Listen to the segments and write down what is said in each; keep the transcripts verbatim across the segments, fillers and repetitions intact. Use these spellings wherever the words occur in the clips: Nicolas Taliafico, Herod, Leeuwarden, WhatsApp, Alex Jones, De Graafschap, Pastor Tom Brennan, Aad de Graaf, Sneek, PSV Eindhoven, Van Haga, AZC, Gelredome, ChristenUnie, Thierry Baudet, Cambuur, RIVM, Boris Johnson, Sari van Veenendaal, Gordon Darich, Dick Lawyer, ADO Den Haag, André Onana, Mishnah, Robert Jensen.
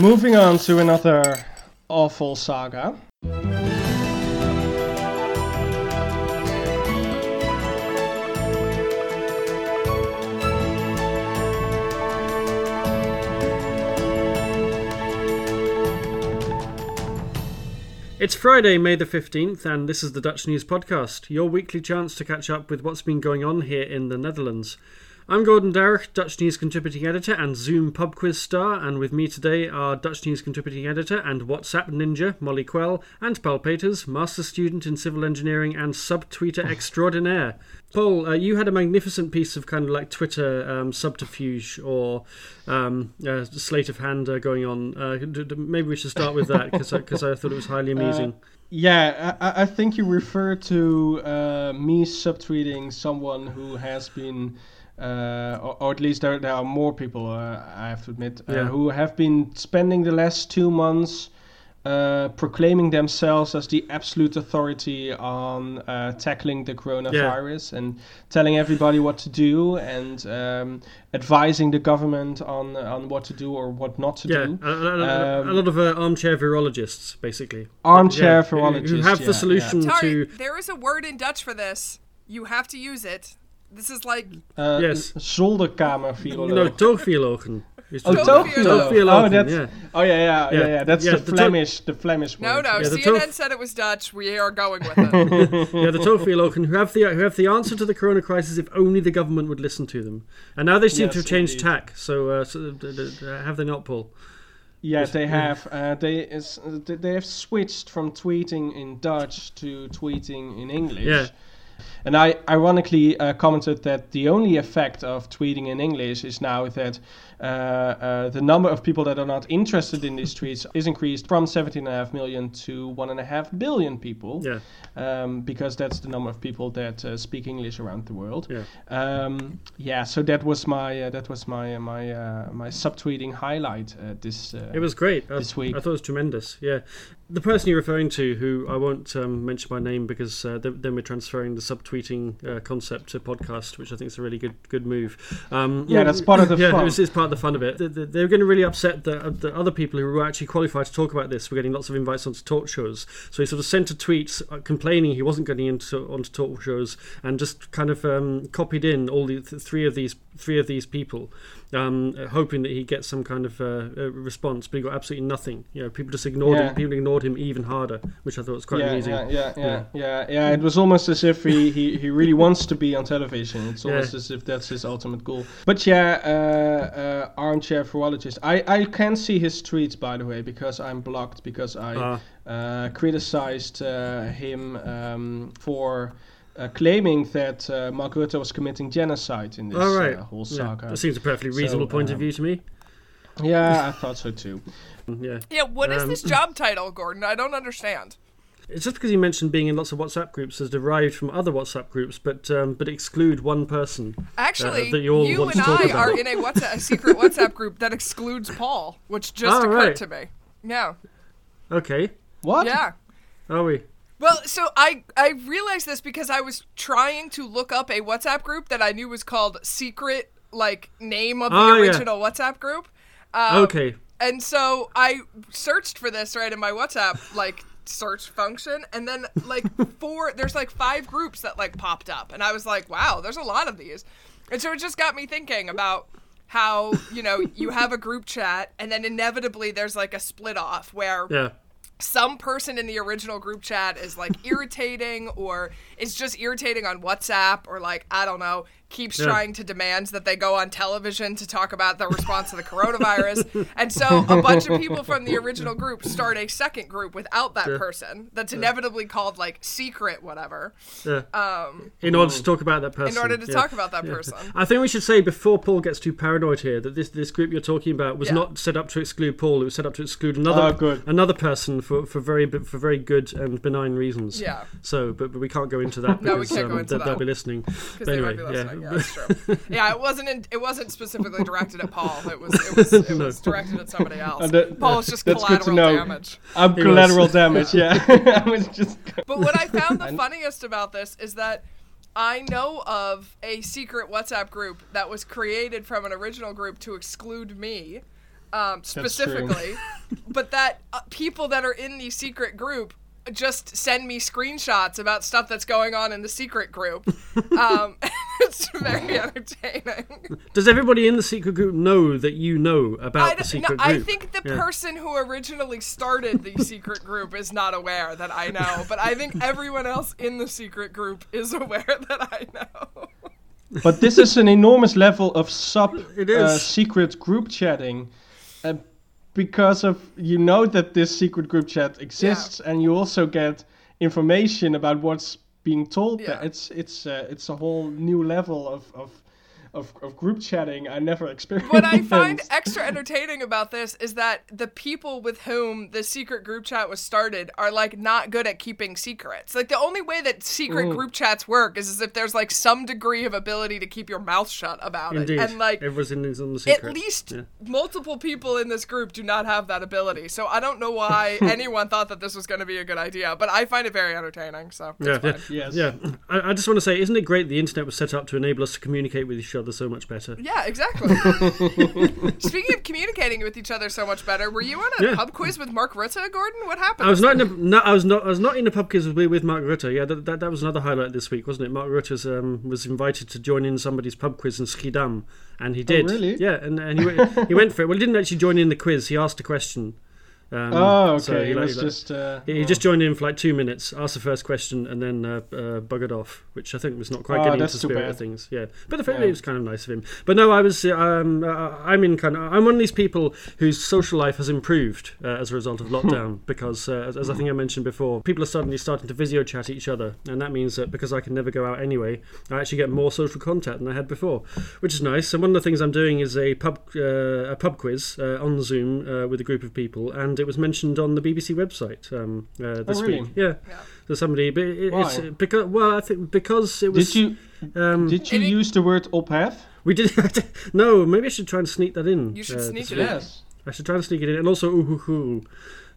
Moving on to another awful saga. It's Friday, May the fifteenth, and this is the Dutch News Podcast, your weekly chance to catch up with what's been going on here in the Netherlands. I'm Gordon Darich, Dutch News Contributing Editor and Zoom Pub Quiz star, and with me today are Dutch News Contributing Editor and WhatsApp Ninja, Molly Quell, and Paul Peters, Master Student in Civil Engineering and Subtweeter Extraordinaire. Paul, uh, you had a magnificent piece of kind of like Twitter um, subterfuge or um, uh, sleight of hand uh, going on. Uh, d- d- maybe we should start with that because because I, I thought it was highly amusing. Uh, yeah, I, I think you refer to uh, me subtweeting someone who has been, uh, or, or at least there, there are more people, uh, I have to admit, uh, yeah. who have been spending the last two months Uh, proclaiming themselves as the absolute authority on uh, tackling the coronavirus yeah. and telling everybody what to do and um, advising the government on on what to do or what not to yeah. do. Yeah, a, a, um, a lot of uh, armchair virologists, basically. Armchair yeah. virologists. Who have yeah, the solution yeah. to... Sorry, there is a word in Dutch for this. You have to use it. This is like... Uh, yes. Zolderkamer virologen. No, toogvirologen. Oh, Tokyo! Oh, that's, yeah. oh yeah, yeah, yeah, yeah. That's yeah, the, the Flemish, to- the Flemish word. No, no. Yeah, C N N tof- said it was Dutch. We are going with it. yeah, the Tokyo-Loken who have the who have the answer to the corona crisis if only the government would listen to them. And now they seem yes, to have changed indeed. tack. So, uh, so uh, have they not, Paul? Yeah, they have. Uh, they is, uh, they have switched from tweeting in Dutch to tweeting in English. Yeah. And I ironically uh, commented that the only effect of tweeting in English is now that uh, uh, the number of people that are not interested in these tweets is increased from seventeen point five million to one point five billion people. Yeah. Um, because that's the number of people that uh, speak English around the world. Yeah. Um, yeah. So that was my uh, that was my uh, my uh, my subtweeting highlight uh, this. Uh, it was great this I, week. I thought it was tremendous. Yeah. The person you're referring to, who I won't um, mention by name because uh, th- then we're transferring the subtweeting uh, concept to podcast, which I think is a really good good move. Um, yeah, that's part of the yeah, fun. Yeah, it is part of the fun of it. They, they, they were getting really upset that, uh, that other people who were actually qualified to talk about this were getting lots of invites onto talk shows. So he sort of sent a tweet complaining he wasn't getting into onto talk shows and just kind of um, copied in all the th- three of these three of these people, um, hoping that he'd get some kind of uh, response, but he got absolutely nothing. You know, people just ignored yeah. him. People ignored him even harder, which I thought was quite yeah, amazing. Yeah, yeah, yeah, yeah, yeah. It was almost as if he, he, he really wants to be on television. It's almost yeah. as if that's his ultimate goal. But yeah, uh, uh, armchair virologist. I, I can see his tweets, by the way, because I'm blocked, because I uh. Uh, criticized uh, him um, for... Uh, claiming that uh, Mark Rutter was committing genocide in this oh, right. uh, whole saga. Yeah. That seems a perfectly reasonable so, point um, of view to me. Yeah, I thought so too. Yeah. Yeah. What um, is this job title, Gordon? I don't understand. It's just because you mentioned being in lots of WhatsApp groups as derived from other WhatsApp groups, but um, but exclude one person. Actually, uh, that you, all you want and to talk I about. Are in a, WhatsApp, a secret WhatsApp group that excludes Paul, which just oh, occurred right. to me. Yeah. Okay. What? Yeah. Are we? Well, so I, I realized this because I was trying to look up a WhatsApp group that I knew was called Secret, like, name of the oh, original yeah. WhatsApp group. Um, okay. And so I searched for this, right, in my WhatsApp, like, search function. And then, like, four, there's, like, five groups that, like, popped up. And I was like, wow, there's a lot of these. And so it just got me thinking about how, you know, you have a group chat, and then inevitably there's, like, a split off where... Yeah. Some person in the original group chat is, like, irritating or is just irritating on WhatsApp or, like, I don't know, keeps yeah. trying to demand that they go on television to talk about the response to the coronavirus. And so a bunch of people from the original group start a second group without that yeah. person that's yeah. inevitably called, like, secret whatever. Yeah. Um, in order to talk about that person. In order to yeah. talk about that yeah. person. I think we should say, before Paul gets too paranoid here, that this, this group you're talking about was yeah. not set up to exclude Paul. It was set up to exclude another oh, another person for, for very for very good and benign reasons. Yeah. So, but, but we can't go into that because no, we can't um, go into that. They'll be listening. Because anyway, they might be listening. Yeah. Yeah, that's true. Yeah, it wasn't. In, it wasn't specifically directed at Paul. It was. It was, it no. was directed at somebody else. That, Paul was just collateral damage. I'm he collateral was. damage. Yeah. yeah. I was just. But what I found the funniest about this is that I know of a secret WhatsApp group that was created from an original group to exclude me. um, specifically, but that uh, people that are in the secret group just send me screenshots about stuff that's going on in the secret group. Um, it's very entertaining. Does everybody in the secret group know that you know about the secret no, group? I think the yeah. person who originally started the secret group is not aware that I know, but I think everyone else in the secret group is aware that I know. But this is an enormous level of sub uh, secret group chatting. Uh, Because of, you know, that this secret group chat exists, yeah. and you also get information about what's being told. Yeah. It's it's uh, it's a whole new level of, of of of group chatting I never experienced. What I find extra entertaining about this is that the people with whom the secret group chat was started are like not good at keeping secrets. Like the only way that secret mm. group chats work is, is if there's like some degree of ability to keep your mouth shut about Indeed. it. And like everything is on the secret. At least yeah. multiple people in this group do not have that ability. So I don't know why anyone thought that this was going to be a good idea, but I find it very entertaining. So yeah, yeah. Yes. yeah. I, I just want to say, isn't it great the internet was set up to enable us to communicate with each other so much better? Yeah, exactly. Speaking of communicating with each other so much better, were you on a yeah. pub quiz with Mark Rutter, Gordon? What happened? I was not in a, no, I was not I was not in a pub quiz with, with Mark Rutter. Yeah, that, that that was another highlight this week, wasn't it? Mark Rutter um, was invited to join in somebody's pub quiz in Schiedam, and he did. Oh, really? Yeah, and, and he went, he went for it. Well, he didn't actually join in the quiz. He asked a question. Um, oh, okay. So he, he, was like, just, uh, he, he oh. just joined in for like two minutes, asked the first question, and then uh, uh, buggered off, which I think was not quite oh, getting into the spirit of things. Yeah, but the fact yeah. it was kind of nice of him. But no, I was um, uh, I'm in kind of I'm one of these people whose social life has improved uh, as a result of lockdown because, uh, as, as I think I mentioned before, people are suddenly starting to video chat each other, and that means that because I can never go out anyway, I actually get more social contact than I had before, which is nice. And one of the things I'm doing is a pub uh, a pub quiz uh, on Zoom uh, with a group of people, and it was mentioned on the B B C website um, uh, this oh, really? week. Yeah, yeah. So somebody, but it, it's because well, I think because it was. Did you um, did you use it, the word ophef? We did. No, maybe I should try and sneak that in. You should uh, sneak it. Yes, I should try and sneak it in, and also ooh-hoo-hoo.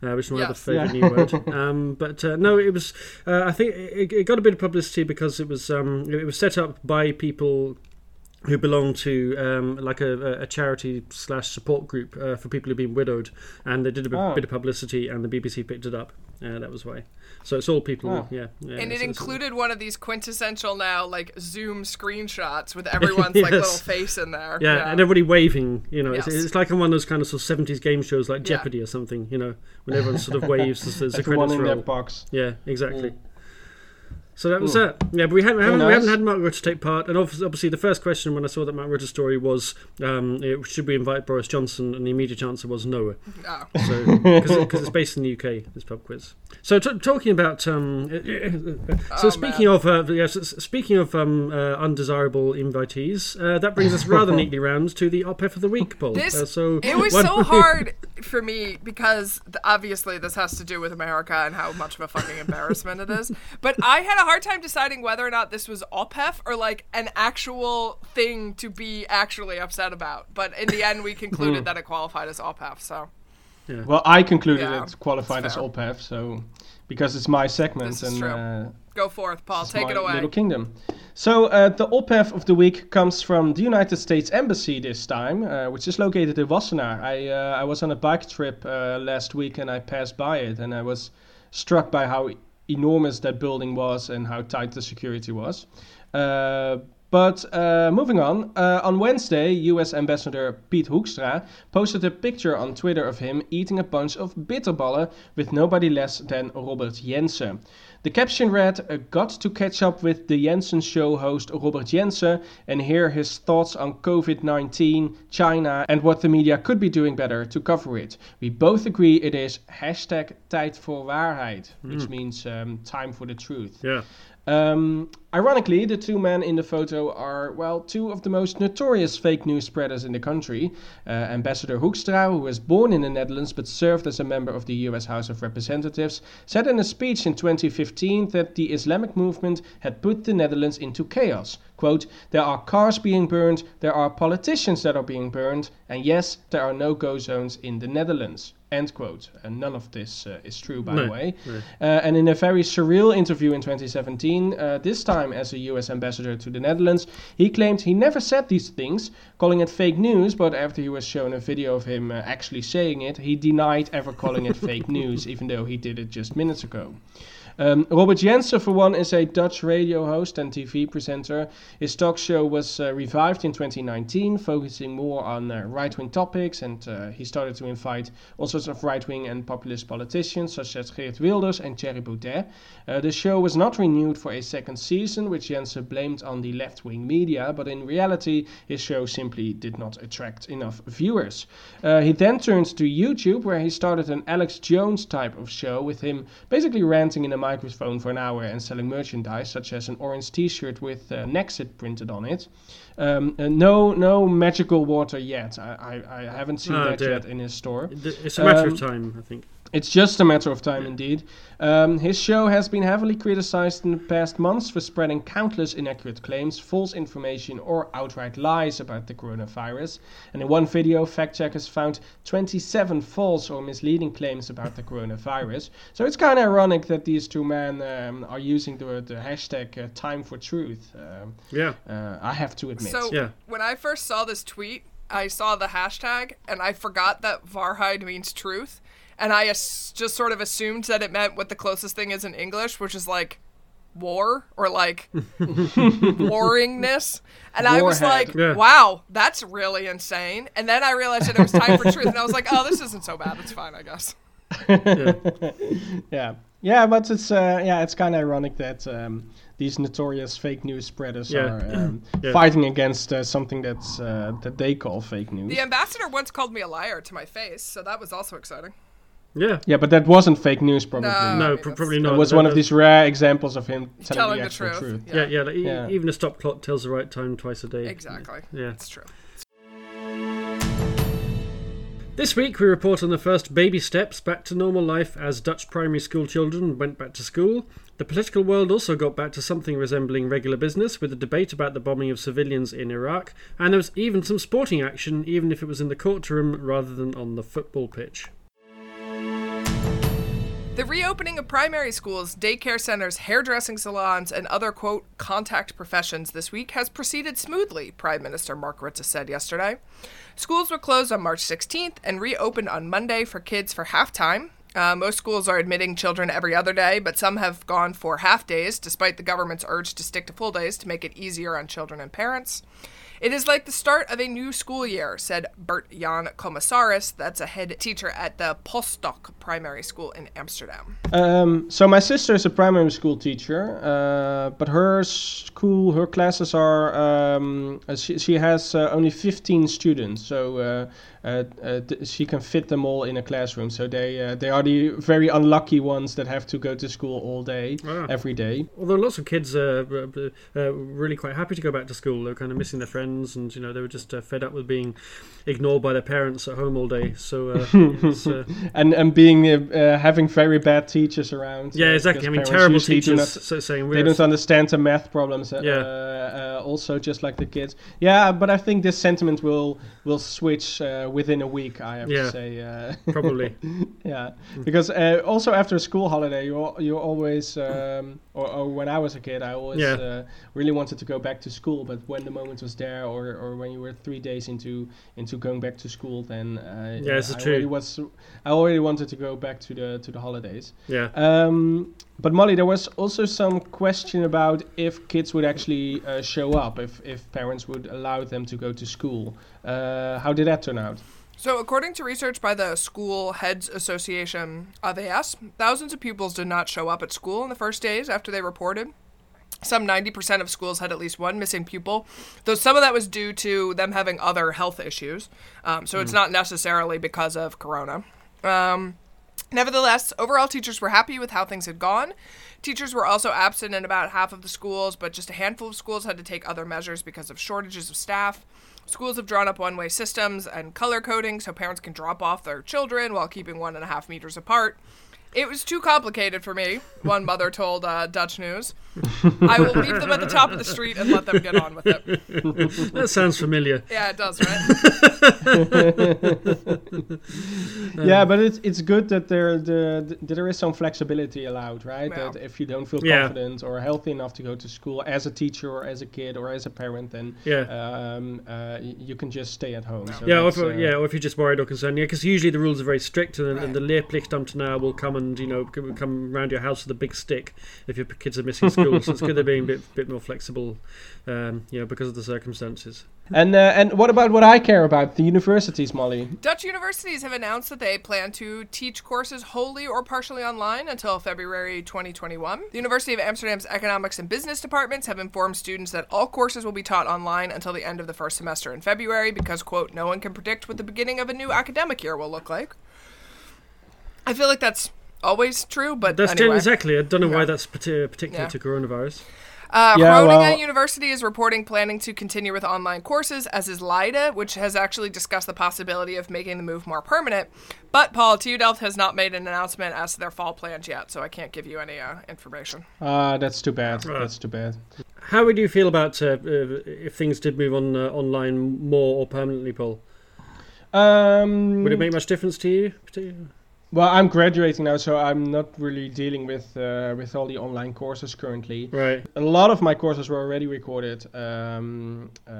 Uh, which is my yes. other favourite yeah. new word. Um, but uh, no, it was. Uh, I think it, it got a bit of publicity because it was um, it was set up by people who belong to um, like a, a charity slash support group uh, for people who've been widowed, and they did a b- oh. bit of publicity, and the B B C picked it up. Uh, that was why. So it's all people, oh. yeah, yeah. And it included one of these quintessential now like Zoom screenshots with everyone's yes. like little face in there. Yeah, yeah. and everybody waving. You know, yes. it's, it's like on one of those kind of, sort of seventies game shows like Jeopardy yeah. or something. You know, when everyone sort of waves as, as the credits roll. That box. Yeah, exactly. Mm. So that was Ooh. that. Yeah, but we haven't, we haven't, nice. we haven't had Mark Rutter take part. And obviously the first question when I saw that Mark Rutter story was, um, should we invite Boris Johnson? And the immediate answer was no. No. Because so, it's based in the U K, this pub quiz. So t- talking about... Um, so oh, speaking, of, uh, yeah, so speaking of um, uh, undesirable invitees, uh, that brings us rather neatly round to the op-ed of the week, Paul. This, uh, so it was so hard for me because obviously this has to do with America and how much of a fucking embarrassment it is. But I had a hard time deciding whether or not this was ophef or like an actual thing to be actually upset about, but in the end we concluded that it qualified as ophef. So yeah. well I concluded yeah, it qualified as ophef, so because it's my segment. This is and uh, go forth, Paul, take it away. Little kingdom. So uh, the ophef of the week comes from the United States Embassy this time, uh, which is located in Wassenaar. I uh, I was on a bike trip uh, last week and I passed by it and I was struck by how enormous that building was and how tight the security was. Uh, but uh, moving on, uh, on Wednesday, U S Ambassador Pete Hoekstra posted a picture on Twitter of him eating a bunch of bitterballen with nobody less than Robert Jensen. The caption read, "Got to catch up with the Jensen Show host Robert Jensen and hear his thoughts on covid nineteen, China and what the media could be doing better to cover it. We both agree it is hashtag tijd voor waarheid," mm. which means um, time for the truth. Yeah. Um, ironically, the two men in the photo are, well, two of the most notorious fake news spreaders in the country. Uh, Ambassador Hoekstra, who was born in the Netherlands but served as a member of the U S House of Representatives, said in a speech in twenty fifteen that the Islamic movement had put the Netherlands into chaos. Quote, there are cars being burned, there are politicians that are being burned, and yes, there are no-go zones in the Netherlands. End quote. And none of this uh, is true, by no, the way. No. Uh, and in a very surreal interview in twenty seventeen, uh, this time as a U S ambassador to the Netherlands, he claimed he never said these things, calling it fake news, but after he was shown a video of him uh, actually saying it, he denied ever calling it fake news, even though he did it just minutes ago. Um, Robert Jensen, for one, is a Dutch radio host and T V presenter. His talk show was uh, revived in twenty nineteen, focusing more on uh, right-wing topics, and uh, he started to invite all sorts of right-wing and populist politicians, such as Geert Wilders and Thierry Baudet. Uh, the show was not renewed for a second season, which Jensen blamed on the left-wing media, but in reality, his show simply did not attract enough viewers. Uh, he then turned to YouTube, where he started an Alex Jones type of show, with him basically ranting in a microphone for an hour and selling merchandise, such as an orange t-shirt with uh, Nexit printed on it. Um, uh, no no magical water yet. I, I, I haven't seen no, that yet in his store. It's a matter um, of time, I think. It's just a matter of time, indeed. Um, his show has been heavily criticized in the past months for spreading countless inaccurate claims, false information, or outright lies about the coronavirus. And in one video, fact-checkers found twenty-seven false or misleading claims about the coronavirus. So it's kind of ironic that these two men um, are using the, the hashtag uh, Time for Truth. Um, yeah. Uh, I have to admit. So yeah. When I first saw this tweet, I saw the hashtag, and I forgot that Varheid means truth. And I as- just sort of assumed that it meant what the closest thing is in English, which is like war or like warringness. And Warhead. I was like, yeah. wow, that's really insane. And then I realized that it was Time for Truth. And I was like, oh, this isn't so bad. It's fine, I guess. yeah. yeah. Yeah, but it's uh, yeah, it's kind of ironic that um, these notorious fake news spreaders yeah. are um, yeah. fighting against uh, something that's uh, that they call fake news. The ambassador once called me a liar to my face, so that was also exciting. Yeah, yeah, but that wasn't fake news, probably. No, no pr- probably not. It was no, one no. of these rare examples of him telling, telling the, the truth. truth. Yeah, yeah, yeah, like, yeah. E- even a stop clock tells the right time twice a day. Exactly. Yeah, it's true. This week we report on the first baby steps back to normal life as Dutch primary school children went back to school. The political world also got back to something resembling regular business with a debate about the bombing of civilians in Iraq, and there was even some sporting action, even if it was in the courtroom rather than on the football pitch. The reopening of primary schools, daycare centers, hairdressing salons, and other, quote, contact professions this week has proceeded smoothly, Prime Minister Mark Rutter said yesterday. Schools were closed on March sixteenth and reopened on Monday for kids for half-time. Uh, most schools are admitting children every other day, but some have gone for half-days, despite the government's urge to stick to full days to make it easier on children and parents. It is like the start of a new school year, said Bert Jan Commissaris, that's a head teacher at the Postdoc Primary School in Amsterdam. Um, so my sister is a primary school teacher, uh, but her school, her classes are, um, she, she has uh, only fifteen students, so uh, uh, uh, th- she can fit them all in a classroom. So they uh, they are the very unlucky ones that have to go to school all day, ah. every day. Although lots of kids are uh, uh, really quite happy to go back to school, they're kind of missing their friends. And you know they were just uh, fed up with being ignored by their parents at home all day. So uh, it's, uh, and and being uh, having very bad teachers around. Yeah, uh, exactly. I mean, terrible teachers. Not, so saying they don't understand the math problems. Uh, yeah. Uh, uh, also, just like the kids. Yeah, but I think this sentiment will will switch uh, within a week. I have yeah, to say. Uh, probably. yeah, mm. because uh, also after a school holiday, you you always um, or, or when I was a kid, I always yeah. uh, really wanted to go back to school. But when the moment was there. Or, or when you were three days into into going back to school, then uh, yeah, it's I true. Already was I already wanted to go back to the to the holidays. Yeah. Um, but Molly, there was also some question about if kids would actually uh, show up, if if parents would allow them to go to school. Uh, how did that turn out? So according to research by the School Heads Association of A S, thousands of pupils did not show up at school in the first days after they reported. Some ninety percent of schools had at least one missing pupil, though some of that was due to them having other health issues. Um, so mm. it's not necessarily because of corona. Um, nevertheless, overall teachers were happy with how things had gone. Teachers were also absent in about half of the schools, but just a handful of schools had to take other measures because of shortages of staff. Schools have drawn up one-way systems and color coding so parents can drop off their children while keeping one and a half meters apart. It was too complicated for me, one mother told uh, Dutch News. I will leave them at the top of the street and let them get on with it. That sounds familiar. Yeah, it does, right? um, yeah, but it's it's good that there the, the there is some flexibility allowed, right? Yeah. That if you don't feel confident yeah. or healthy enough to go to school as a teacher or as a kid or as a parent, then yeah. um, uh, you can just stay at home. Yeah, so yeah, or if, uh, yeah, or if you're just worried or concerned. Yeah, because usually the rules are very strict, and, right. and the leerplichtambtenaar will come and And you know, come round your house with a big stick if your kids are missing school. So it's good they're being a bit, bit more flexible, um, you know, because of the circumstances. And uh, and what about what I care about, the universities, Molly? Dutch universities have announced that they plan to teach courses wholly or partially online until February twenty twenty-one. The University of Amsterdam's Economics and Business Departments have informed students that all courses will be taught online until the end of the first semester in February because, quote, no one can predict what the beginning of a new academic year will look like. I feel like that's always true, but that's anyway. Exactly. I don't know yeah. why that's particular yeah. to coronavirus. Uh, yeah, Groningen well. University is reporting planning to continue with online courses, as is Leiden, which has actually discussed the possibility of making the move more permanent. But, Paul, T U Delft has not made an announcement as to their fall plans yet, so I can't give you any uh, information. Ah, uh, that's too bad. Right. That's too bad. How would you feel about uh, if things did move on uh, online more or permanently, Paul? Um, would it make much difference to you? Particularly? Well, I'm graduating now, so I'm not really dealing with uh, with all the online courses currently. Right. A lot of my courses were already recorded um, uh,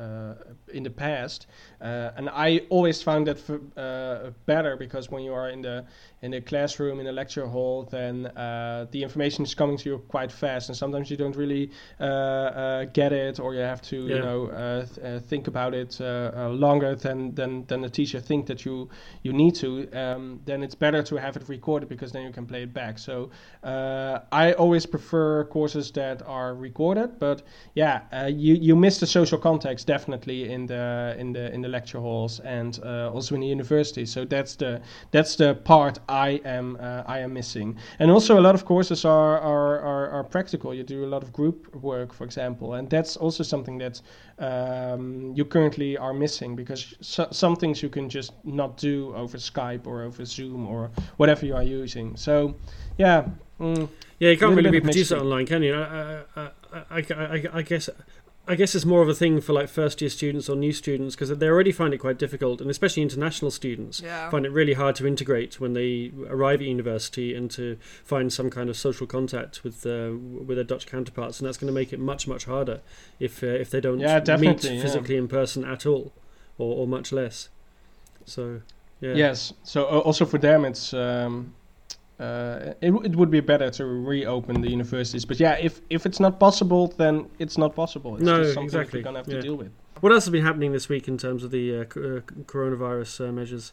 uh, in the past, uh, and I always found that f- uh, better because when you are in the in the classroom, in the lecture hall, then uh, the information is coming to you quite fast, and sometimes you don't really uh, uh, get it, or you have to, yeah. you know, uh, th- uh, think about it uh, uh, longer than than than the teacher think that you you need to. Um, then it's better to have it recorded because then you can play it back. So uh, I always prefer courses that are recorded, but yeah, uh, you, you miss the social context definitely in the in the in the lecture halls and uh, also in the university. So that's the that's the part I am uh, I am missing. And also a lot of courses are, are are are practical. You do a lot of group work, for example, and that's also something that um, you currently are missing because so- some things you can just not do over Skype or over Zoom or whatever you are using. So, yeah. Mm, yeah, you can't really reproduce it online, can you? I, I, I, I, I guess... I guess it's more of a thing for like first year students or new students because they already find it quite difficult, and especially international students yeah. find it really hard to integrate when they arrive at university and to find some kind of social contact with uh, with their Dutch counterparts, and that's going to make it much much harder if uh, if they don't yeah, meet physically yeah. in person at all, or, or much less. So yeah. yes, so uh, also for them it's. Um Uh, it, it would be better to reopen the universities, but yeah, if, if it's not possible, then it's not possible. It's no, just something exactly. we're gonna have yeah. to deal with. What else has been happening this week in terms of the uh, c- uh, coronavirus uh, measures?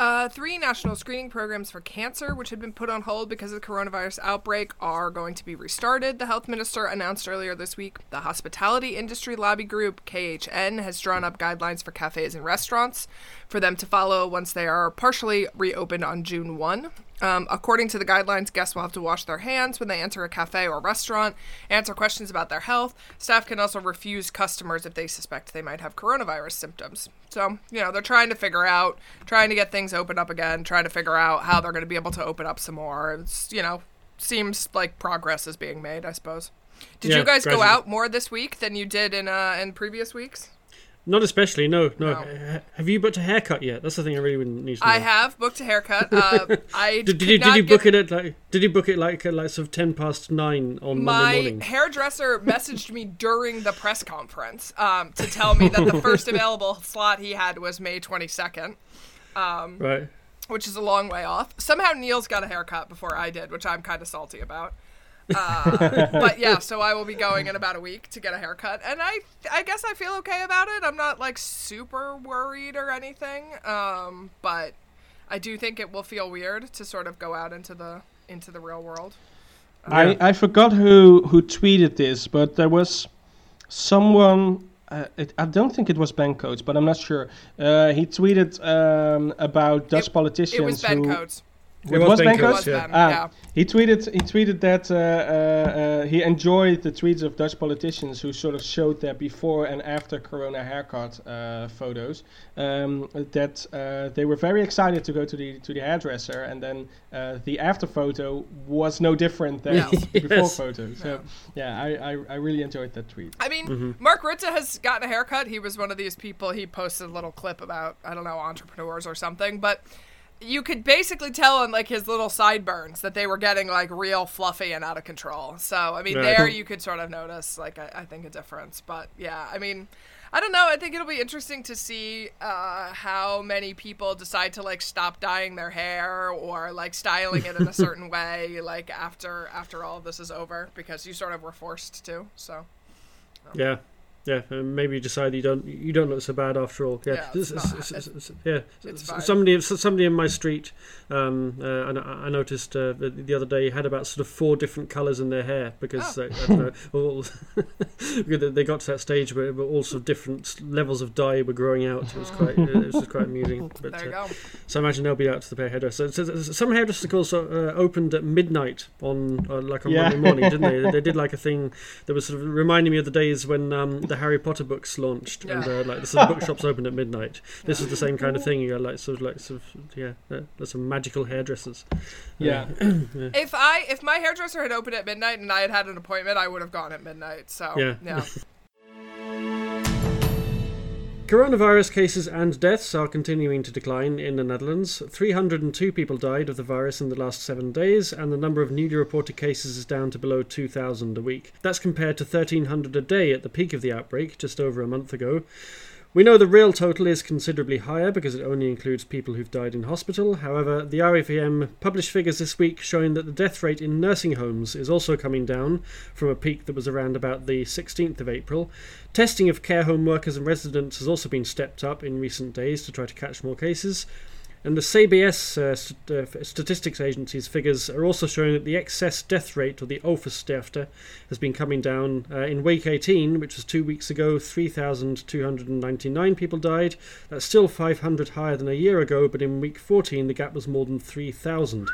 Uh, three national screening programs for cancer, which had been put on hold because of the coronavirus outbreak, are going to be restarted, the health minister announced earlier this week. The hospitality industry lobby group, K H N, has drawn up guidelines for cafes and restaurants for them to follow once they are partially reopened on June first. Um, according to the guidelines, guests will have to wash their hands when they enter a cafe or restaurant, answer questions about their health. Staff can also refuse customers if they suspect they might have coronavirus symptoms. So, you know, they're trying to figure out, trying to get things open up again, trying to figure out how they're going to be able to open up some more. It's, you know, seems like progress is being made, I suppose. Did yeah, you guys gradually. go out more this week than you did in uh, in previous weeks? Not especially, no, no. no. Have you booked a haircut yet? That's the thing I really wouldn't need to know. I have booked a haircut. Uh, I did, did you did you book it at like did you book it like at like sort of ten past nine on My Monday morning? My hairdresser messaged me during the press conference um, to tell me that the first available slot he had was May twenty-second. Um, right. Which is a long way off. Somehow Neil's got a haircut before I did, which I'm kind of salty about. uh, but yeah, so I will be going in about a week to get a haircut, and I I guess I feel okay about it. I'm not like super worried or anything, um, but I do think it will feel weird to sort of go out into the into the real world. Uh, I, I forgot who, who tweeted this, but there was someone. Uh, it, I don't think it was Ben Coates, but I'm not sure. Uh, he tweeted um, about Dutch it, politicians. It was Ben who, Coates. It was, was bankrupt. Yeah. Ah, yeah. He tweeted. He tweeted that uh, uh, uh, he enjoyed the tweets of Dutch politicians who sort of showed their before and after Corona haircut uh, photos. Um, that uh, they were very excited to go to the to the hairdresser, and then uh, the after photo was no different than no. the before yes. photo. So yeah, yeah I, I I really enjoyed that tweet. I mean, mm-hmm. Mark Rutter has gotten a haircut. He was one of these people. He posted a little clip about I don't know entrepreneurs or something, but. You could basically tell in, like, his little sideburns that they were getting, like, real fluffy and out of control. So, I mean, yeah. there you could sort of notice, like, I, I think a difference. But, yeah, I mean, I don't know. I think it'll be interesting to see uh, how many people decide to, like, stop dyeing their hair or, like, styling it in a certain way, like, after after all of this is over. Because you sort of were forced to, so. Um. Yeah. Yeah, and maybe you decide you don't you don't look so bad after all. Yeah, yeah. It's it's, it's, it's, it's, yeah. It's somebody somebody in my street, um, uh, and I, I noticed uh, the, the other day had about sort of four different colours in their hair because oh. they, I don't know, all they got to that stage where, where all sort of different levels of dye were growing out. It was quite it was just quite amusing. But, there you go. Uh, so I imagine they'll be out to the pair hairdresser. So, so, so some hairdressers also uh, opened at midnight on uh, like on yeah. Monday morning, didn't they? They did like a thing that was sort of reminding me of the days when um, the Harry Potter books launched yeah. and uh, like the sort of bookshops opened at midnight. This yeah. is the same kind of thing. You got like sort of like sort of yeah, uh, lots of magical hairdressers. Yeah. Uh, yeah. If I if my hairdresser had opened at midnight and I had had an appointment, I would have gone at midnight. So yeah. yeah. Coronavirus cases and deaths are continuing to decline in the Netherlands. three hundred two people died of the virus in the last seven days, and the number of newly reported cases is down to below two thousand a week. That's compared to one thousand three hundred a day at the peak of the outbreak just over a month ago. We know the real total is considerably higher because it only includes people who've died in hospital. However, the R I V M published figures this week showing that the death rate in nursing homes is also coming down from a peak that was around about the sixteenth of April. Testing of care home workers and residents has also been stepped up in recent days to try to catch more cases. And the C B S uh, st- uh, statistics agency's figures are also showing that the excess death rate, or the oversterfte, has been coming down. Uh, in week eighteen, which was two weeks ago, three thousand two hundred ninety-nine people died. That's still five hundred higher than a year ago, but in week fourteen, the gap was more than three thousand.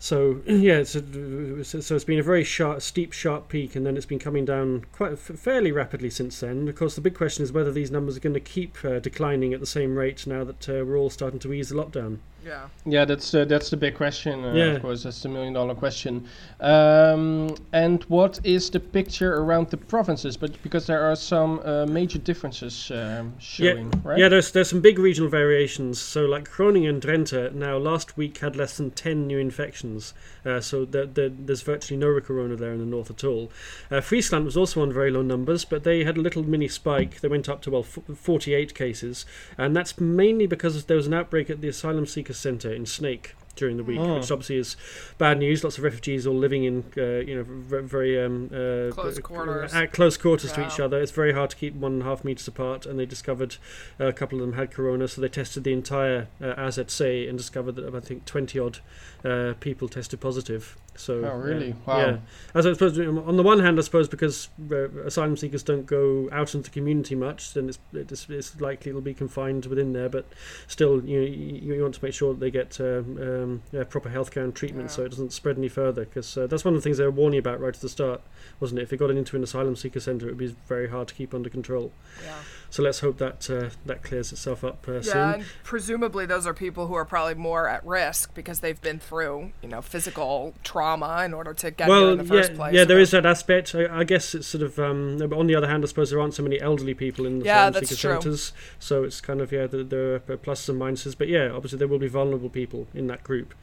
So, yeah, it's a, so it's been a very sharp, steep, sharp peak, and then it's been coming down quite f- fairly rapidly since then. Of course, the big question is whether these numbers are going to keep uh, declining at the same rate now that uh, we're all starting to ease the lockdown. Yeah, yeah, that's uh, that's the big question. Uh, yeah. Of course, that's the million dollar question. Um, and what is the picture around the provinces? But because there are some uh, major differences um, showing, yeah. right? Yeah, there's there's some big regional variations. So like Groningen and Drenthe now last week had less than ten new infections. Uh, so there, there, there's virtually no corona there in the north at all. Uh, Friesland was also on very low numbers, but they had a little mini spike. They went up to well f- forty-eight cases, and that's mainly because there was an outbreak at the Asylum Seeker Centre in Sneek during the week, oh. which obviously is bad news. Lots of refugees all living in, uh, you know, v- very um, uh, close quarters, uh, close quarters yeah. to each other. It's very hard to keep one and a half meters apart. And they discovered uh, a couple of them had corona, so they tested the entire uh, A Z C and discovered that I think twenty odd uh, people tested positive. So, oh really? Uh, wow. Yeah. As I suppose, on the one hand, I suppose because uh, asylum seekers don't go out into the community much, then it's, it's, it's likely it'll be confined within there. But still, you you, you want to make sure that they get um, um, yeah, proper healthcare and treatment, yeah. so it doesn't spread any further. Because uh, that's one of the things they were warning about right at the start, wasn't it? If it got into an asylum seeker centre, it would be very hard to keep under control. Yeah. So let's hope that uh, that clears itself up uh, yeah, soon. Yeah, and presumably those are people who are probably more at risk because they've been through, you know, physical trauma in order to get well, here in the first yeah, place. Yeah, there but. is that aspect. I, I guess it's sort of, um, on the other hand, I suppose there aren't so many elderly people in the yeah, asylum seeker centres. So it's kind of, yeah, there the are pluses and minuses. But yeah, obviously there will be vulnerable people in that group.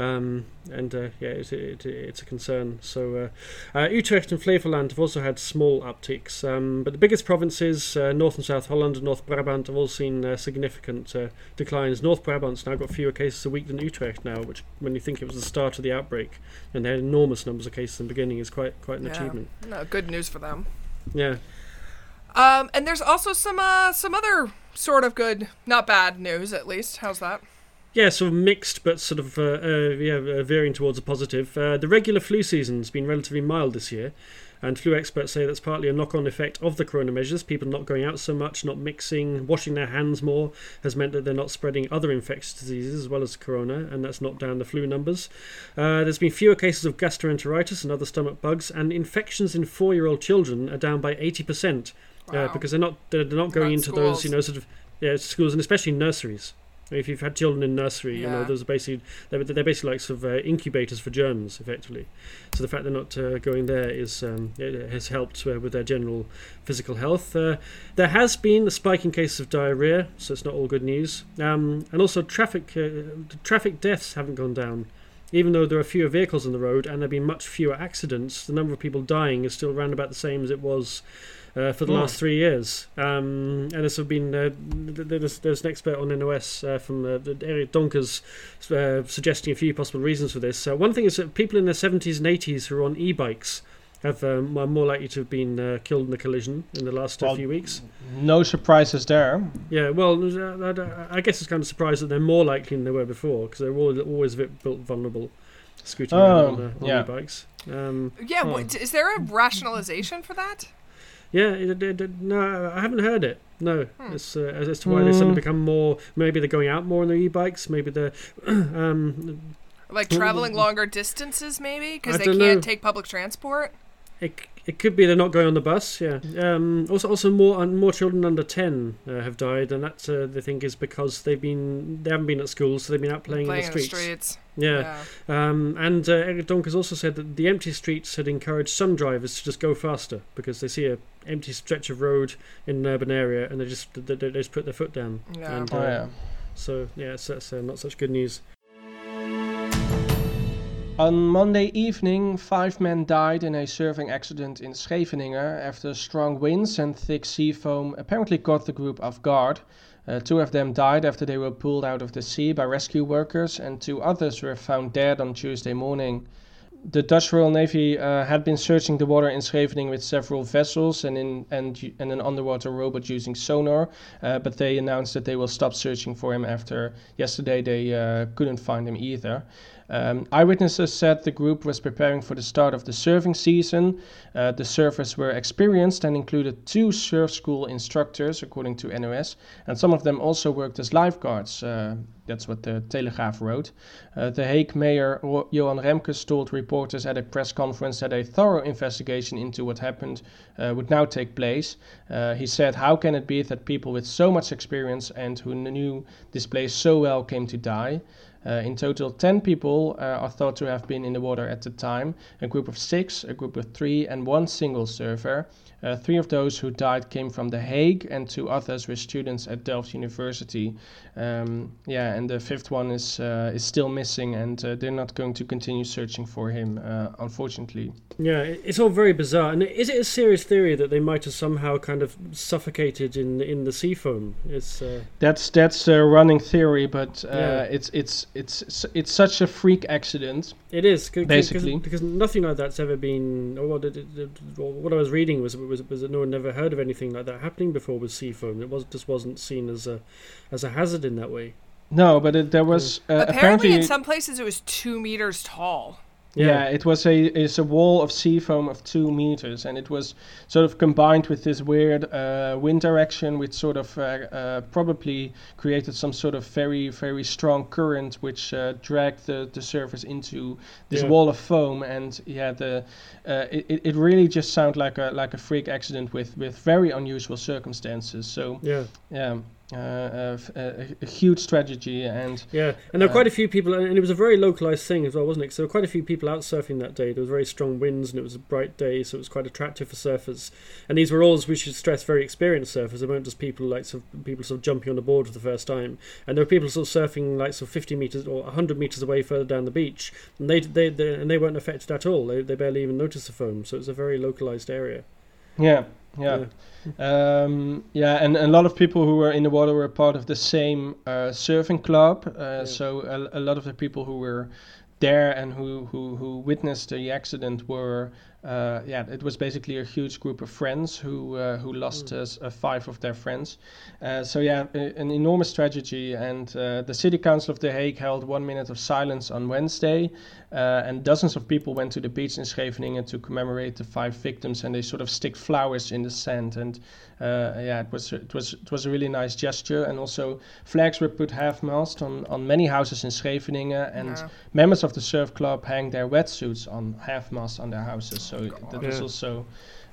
Um, and uh, yeah, it, it, it's a concern. So uh, uh, Utrecht and Flevoland have also had small upticks, um, but the biggest provinces, uh, North and South Holland and North Brabant, have all seen uh, significant uh, declines. North Brabant's now got fewer cases a week than Utrecht now, which, when you think it was the start of the outbreak, and they had enormous numbers of cases in the beginning, is quite quite an yeah. achievement. No, good news for them. Yeah. Um, and there's also some uh, some other sort of good, not bad news at least. How's that? Yeah, sort of mixed, but sort of uh, uh, yeah, uh, veering towards a positive. Uh, the regular flu season's been relatively mild this year, and flu experts say that's partly a knock-on effect of the corona measures. People not going out so much, not mixing, washing their hands more has meant that they're not spreading other infectious diseases as well as corona, and that's knocked down the flu numbers. Uh, there's been fewer cases of gastroenteritis and other stomach bugs, and infections in four-year-old children are down by eighty percent uh, wow. because they're not they're not going not into schools. those you know sort of yeah, schools and especially nurseries. If you've had children in nursery, yeah. you know, those are basically they're, they're basically like sort of uh, incubators for germs, effectively. So the fact they're not uh, going there is um, it has helped uh, with their general physical health. Uh, there has been a spike in cases of diarrhoea, so it's not all good news. Um, and also traffic uh, traffic deaths haven't gone down, even though there are fewer vehicles on the road and there've been much fewer accidents. The number of people dying is still around about the same as it was. Uh, for the yeah. last three years, um, and there's been uh, there's, there's an expert on N O S uh, from uh, the area Donkers uh, suggesting a few possible reasons for this. Uh, one thing is that people in their seventies and eighties who are on e-bikes have um, are more likely to have been uh, killed in a collision in the last well, uh, few weeks. No surprises there. Yeah, well, I, I guess it's kind of surprised that they're more likely than they were before because they're all, always a bit vulnerable scooting around oh, on, uh, on yeah. e-bikes. Um, yeah, oh. wait, is there a rationalization for that? Yeah, it, it, it, no, I haven't heard it. No, hmm. it's, uh, as, as to why mm. they suddenly become more. Maybe they're going out more on their e-bikes. Maybe they're um, like traveling longer distances. Maybe because they can't know. take public transport. It it could be they're not going on the bus. Yeah. Um, also, also more more children under ten uh, have died, and that's uh, the thing is because they've been they haven't been at school, so they've been out playing, playing in the streets. In the streets. Yeah, yeah. Um, and uh, Eric Donk has also said that the empty streets had encouraged some drivers to just go faster because they see a empty stretch of road in an urban area and they just they, they just put their foot down. Yeah. And, uh, oh, yeah. So yeah, so that's uh, not such good news. On Monday evening, five men died in a surfing accident in Scheveningen after strong winds and thick sea foam apparently caught the group off guard. Uh, two of them died after they were pulled out of the sea by rescue workers, and two others were found dead on Tuesday morning. The Dutch Royal Navy uh, had been searching the water in Scheveningen with several vessels and in and, and an underwater robot using sonar, uh, but they announced that they will stop searching for him after yesterday they uh, couldn't find him either. Um, eyewitnesses said the group was preparing for the start of the surfing season. Uh, the surfers were experienced and included two surf school instructors, according to N O S, and some of them also worked as lifeguards. Uh, that's what the Telegraaf wrote. Uh, the Hague mayor Ro- Johan Remkes told reporters at a press conference that a thorough investigation into what happened uh, would now take place. Uh, he said, "How can it be that people with so much experience and who knew this place so well came to die?" Uh, in total, ten people uh, are thought to have been in the water at the time, a group of six, a group of three, and one single surfer. Uh, three of those who died came from The Hague, and two others were students at Delft University. Um, yeah, and the fifth one is uh, is still missing, and uh, they're not going to continue searching for him, uh, unfortunately. Yeah, it's all very bizarre. And is it a serious theory that they might have somehow kind of suffocated in, in the sea foam? It's uh... that's that's a running theory, but uh, yeah. it's it's. It's it's such a freak accident. It is cause, basically cause, because nothing like that's ever been. Or what, it, it, or what I was reading was was was that no one ever heard of anything like that happening before with sea foam. It was just wasn't seen as a as a hazard in that way. No, but it, there was yeah. uh, apparently, apparently in some places it was two meters tall. Yeah. yeah, it was a it's a wall of sea foam of two meters, and it was sort of combined with this weird uh, wind direction, which sort of uh, uh, probably created some sort of very very strong current, which uh, dragged the the surface into this yeah. wall of foam. And yeah, the uh, it it really just sounded like a like a freak accident with with very unusual circumstances. So yeah, yeah. Uh, a, a huge tragedy, and yeah, and there were uh, quite a few people, and it was a very localized thing as well, wasn't it? So there were quite a few people out surfing that day. There was very strong winds, and it was a bright day, so it was quite attractive for surfers. And these were all, as we should stress, very experienced surfers. They weren't just people like sort of, people sort of jumping on the board for the first time. And there were people sort of surfing like sort of fifty meters or a hundred meters away further down the beach, and they they, they and they weren't affected at all. They they barely even noticed the foam. So it was a very localized area. Yeah. Yeah, um, yeah, and, and a lot of people who were in the water were part of the same uh, surfing club. Uh, yeah. So a, a lot of the people who were there and who, who, who witnessed the accident were uh, uh, yeah, it was basically a huge group of friends who uh, who lost mm. uh, five of their friends. Uh, so yeah, a, an enormous tragedy. And uh, the City Council of The Hague held one minute of silence on Wednesday, uh, and dozens of people went to the beach in Scheveningen to commemorate the five victims. And they sort of stick flowers in the sand. And uh, yeah, it was it was it was a really nice gesture. And also flags were put half-mast on on many houses in Scheveningen, and yeah. members of the surf club hang their wetsuits on half-mast on their houses. So God. that yeah. was also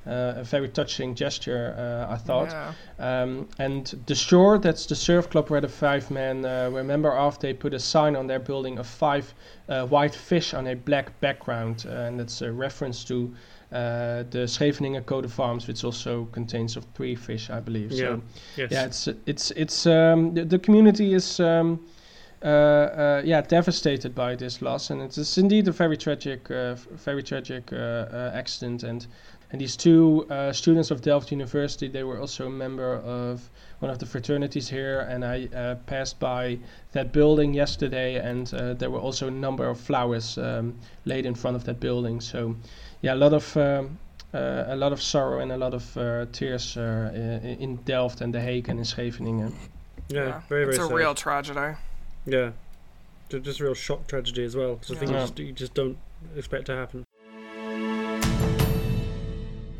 uh, a very touching gesture, uh, I thought. Yeah. Um, and the Shore, that's the surf club where the five men uh, were member of, they put a sign on their building of five uh, white fish on a black background, uh, and that's a reference to Uh, the Scheveningen coat of arms, which also contains of three fish, I believe. Yeah. So, yes. yeah, it's it's it's um, the, the community is um, uh, uh, yeah devastated by this loss, and it is indeed a very tragic, uh, very tragic uh, uh, accident. And and these two uh, students of Delft University, they were also a member of one of the fraternities here. And I uh, passed by that building yesterday, and uh, there were also a number of flowers um, laid in front of that building. So. Yeah, a lot of um, uh, a lot of sorrow and a lot of uh, tears uh, in, in Delft and The Hague and in Scheveningen. Yeah, yeah. very, very It's a sad. real tragedy. Yeah, just a real shock tragedy as well. Because yeah. I think yeah. you, just, you just don't expect to happen.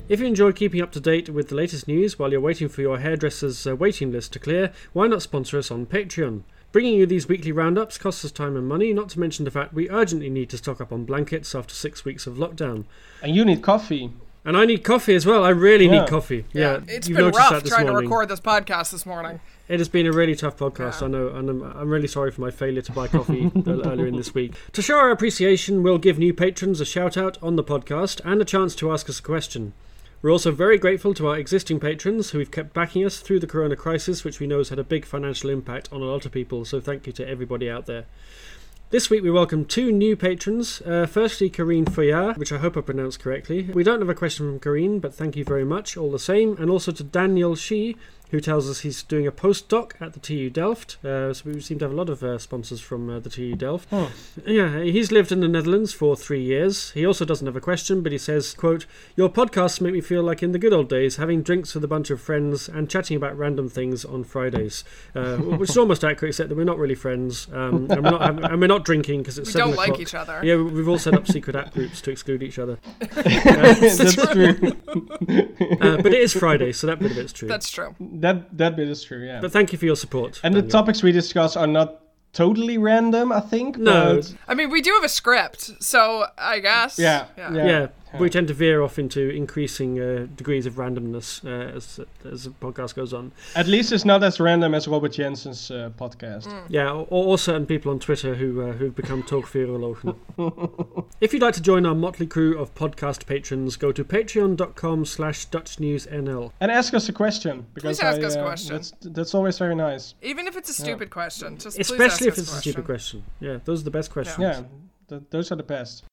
If you enjoy keeping up to date with the latest news while you're waiting for your hairdresser's uh, waiting list to clear, why not sponsor us on Patreon? Bringing you these weekly roundups costs us time and money, not to mention the fact we urgently need to stock up on blankets after six weeks of lockdown. And you need coffee. And I need coffee as well. I really yeah. need coffee. Yeah, yeah. It's been rough trying morning. to record this podcast this morning. It has been a really tough podcast, yeah. I know, and I'm, I'm really sorry for my failure to buy coffee earlier in this week. To show our appreciation, we'll give new patrons a shout-out on the podcast and a chance to ask us a question. We're also very grateful to our existing patrons who have kept backing us through the corona crisis, which we know has had a big financial impact on a lot of people, so thank you to everybody out there. This week we welcome two new patrons, uh, firstly Karine Foyard, which I hope I pronounced correctly. We don't have a question from Karine, but thank you very much all the same, and also to Daniel Shee, who tells us he's doing a postdoc at the T U Delft. Uh, so we seem to have a lot of uh, sponsors from uh, the T U Delft. Oh. Yeah, he's lived in the Netherlands for three years. He also doesn't have a question, but he says, quote, "Your podcasts make me feel like in the good old days, having drinks with a bunch of friends and chatting about random things on Fridays." Uh, which is almost accurate, except that we're not really friends. Um, and, we're not, and we're not drinking because it's we seven o'clock. We don't like each other. Yeah, we've all set up secret app groups to exclude each other. Uh, That's true. uh, but it is Friday, so that bit of it's true. That's true. That that bit is true, yeah. But thank you for your support. And Daniel. The topics we discuss are not totally random, I think. No. But... I mean, we do have a script, so I guess. Yeah. Yeah. yeah. yeah. yeah. We tend to veer off into increasing uh, degrees of randomness uh, as as the podcast goes on. At least it's not as random as Robert Jensen's uh, podcast. Mm. Yeah, or, or certain people on Twitter who, uh, who've become talkvirologen. If you'd like to join our motley crew of podcast patrons, go to patreon.com slash DutchNewsNL. And ask us a question. Because please ask I, us a uh, question. That's, that's always very nice. Even if it's a stupid yeah. question. Just Especially ask if us it's question. a stupid question. Yeah, those are the best questions. Yeah, yeah th- those are the best.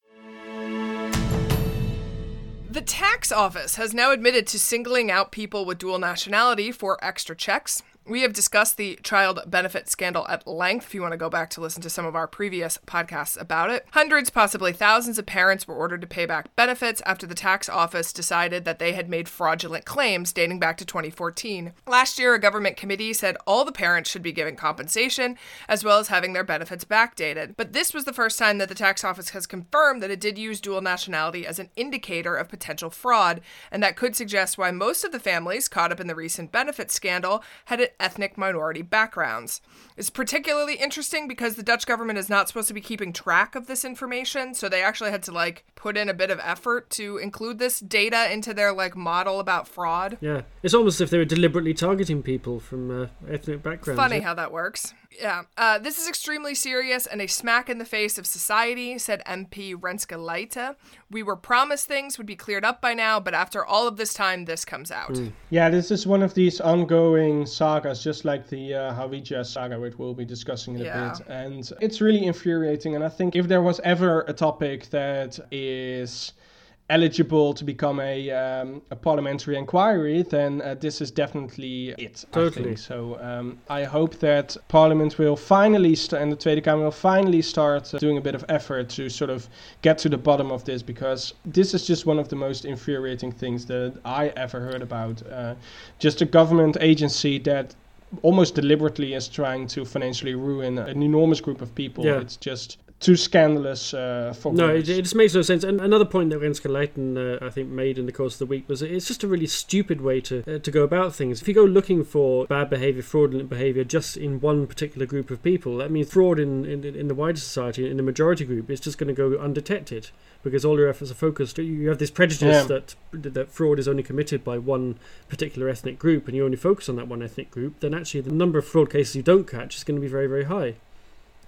The tax office has now admitted to singling out people with dual nationality for extra checks. We have discussed the child benefit scandal at length. If you want to go back to listen to some of our previous podcasts about it. Hundreds, possibly thousands of parents were ordered to pay back benefits after the tax office decided that they had made fraudulent claims dating back to twenty fourteen. Last year, a government committee said all the parents should be given compensation as well as having their benefits backdated. But this was the first time that the tax office has confirmed that it did use dual nationality as an indicator of potential potential fraud, and that could suggest why most of the families caught up in the recent benefit scandal had an ethnic minority backgrounds. It's particularly interesting because the Dutch government is not supposed to be keeping track of this information, so they actually had to like put in a bit of effort to include this data into their like model about fraud. Yeah, it's almost as if they were deliberately targeting people from uh, ethnic backgrounds. Funny yeah. how that works. Yeah, uh, this is extremely serious and a smack in the face of society, said M P Renske Leijten. We were promised things would be cleared up by now, but after all of this time, this comes out. Mm. Yeah, this is one of these ongoing sagas, just like the uh, Hawija saga, which we'll be discussing in a yeah. bit. And it's really infuriating. And I think if there was ever a topic that is eligible to become a um, a parliamentary inquiry, then uh, this is definitely it. Totally. So um, I hope that Parliament will finally st- and the Tweede Kamer will finally start uh, doing a bit of effort to sort of get to the bottom of this, because this is just one of the most infuriating things that I ever heard about. Uh, just a government agency that almost deliberately is trying to financially ruin an enormous group of people. Yeah. It's just too scandalous uh, for No, it, it just makes no sense. And another point that Renske Leijten, uh, I think, made in the course of the week was it's just a really stupid way to uh, to go about things. If you go looking for bad behaviour, fraudulent behaviour, just in one particular group of people, that means fraud in, in, in the wider society, in the majority group, is just going to go undetected because all your efforts are focused. You have this prejudice yeah. that that fraud is only committed by one particular ethnic group, and you only focus on that one ethnic group, then actually the number of fraud cases you don't catch is going to be very, very high.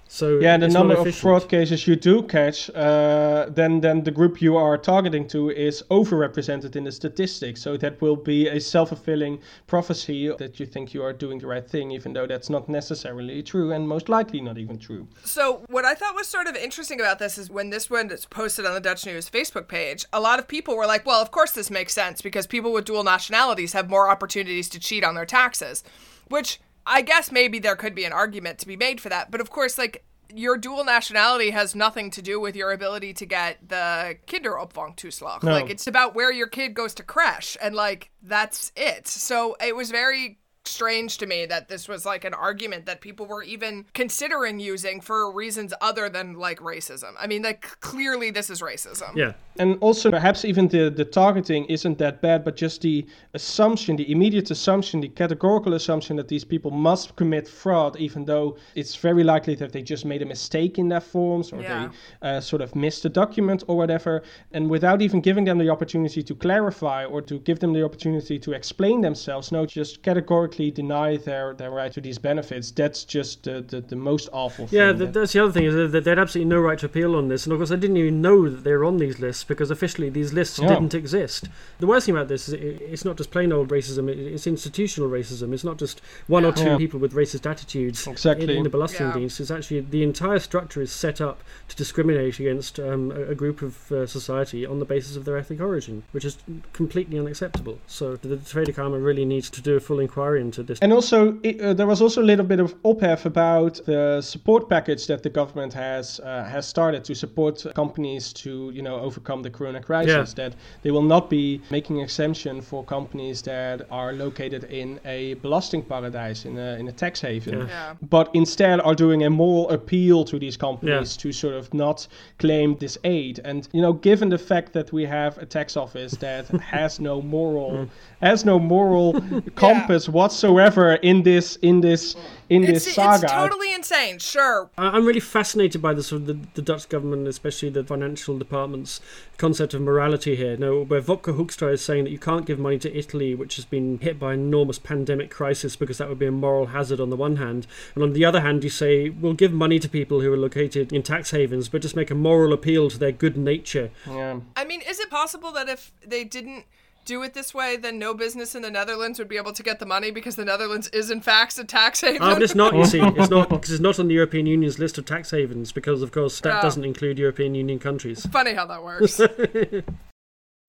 So yeah, the number of fraud cases you do catch, uh, then then the group you are targeting to is overrepresented in the statistics. So that will be a self-fulfilling prophecy that you think you are doing the right thing, even though that's not necessarily true and most likely not even true. So what I thought was sort of interesting about this is when this one is posted on the Dutch News Facebook page, a lot of people were like, well, of course this makes sense because people with dual nationalities have more opportunities to cheat on their taxes, which I guess maybe there could be an argument to be made for that. But of course, like, your dual nationality has nothing to do with your ability to get the kinderopvangtoeslag. No. Like, it's about where your kid goes to crash. And, like, that's it. So it was very strange to me that this was, like, an argument that people were even considering using for reasons other than, like, racism. I mean, like, clearly this is racism. Yeah. And also, perhaps even the, the targeting isn't that bad, but just the assumption, the immediate assumption, the categorical assumption that these people must commit fraud, even though it's very likely that they just made a mistake in their forms or yeah. they uh, sort of missed a document or whatever. And without even giving them the opportunity to clarify or to give them the opportunity to explain themselves, no, just categorically deny their, their right to these benefits. That's just uh, the, the most awful yeah, thing. Yeah, that, that's the other thing, is that they had absolutely no right to appeal on this. And of course, I didn't even know that they were on these lists, because officially these lists yeah. didn't exist. The worst thing about this is it, it's not just plain old racism, it, it's institutional racism. It's not just one yeah. or two yeah. people with racist attitudes exactly. in, in the belastingdienst. Yeah. It's actually the entire structure is set up to discriminate against um, a, a group of uh, society on the basis of their ethnic origin, which is completely unacceptable. So the, the Tweede Kamer really needs to do a full inquiry into this. And also, it, uh, there was also a little bit of ophef about the support package that the government has uh, has started to support companies to, you know, overcome the corona crisis, yeah. that they will not be making exemption for companies that are located in a belastingparadijs, in a in a tax haven, yeah. Yeah. but instead are doing a moral appeal to these companies yeah. to sort of not claim this aid. And, you know, given the fact that we have a tax office that has no moral has no moral compass yeah. whatsoever in this in this in it's, this saga. It's totally insane. Sure, I'm really fascinated by the sort of the, the Dutch government, especially the financial departments, concept of morality here. Now, where Pete Hoekstra is saying that you can't give money to Italy, which has been hit by an enormous pandemic crisis, because that would be a moral hazard on the one hand, and on the other hand you say we'll give money to people who are located in tax havens, but just make a moral appeal to their good nature. Yeah. I mean, is it possible that if they didn't do it this way, then no business in the Netherlands would be able to get the money, because the Netherlands is in fact a tax haven? Oh, but it's not, you see. It's not, because it's not on the European Union's list of tax havens, because of course that yeah. doesn't include European Union countries. It's funny how that works.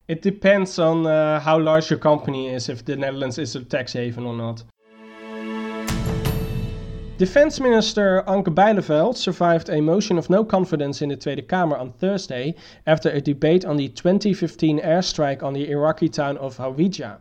It depends on uh, how large your company is, if the Netherlands is a tax haven or not. Defense Minister Anke Bijleveld survived a motion of no confidence in the Tweede Kamer on Thursday after a debate on the twenty fifteen airstrike on the Iraqi town of Hawija.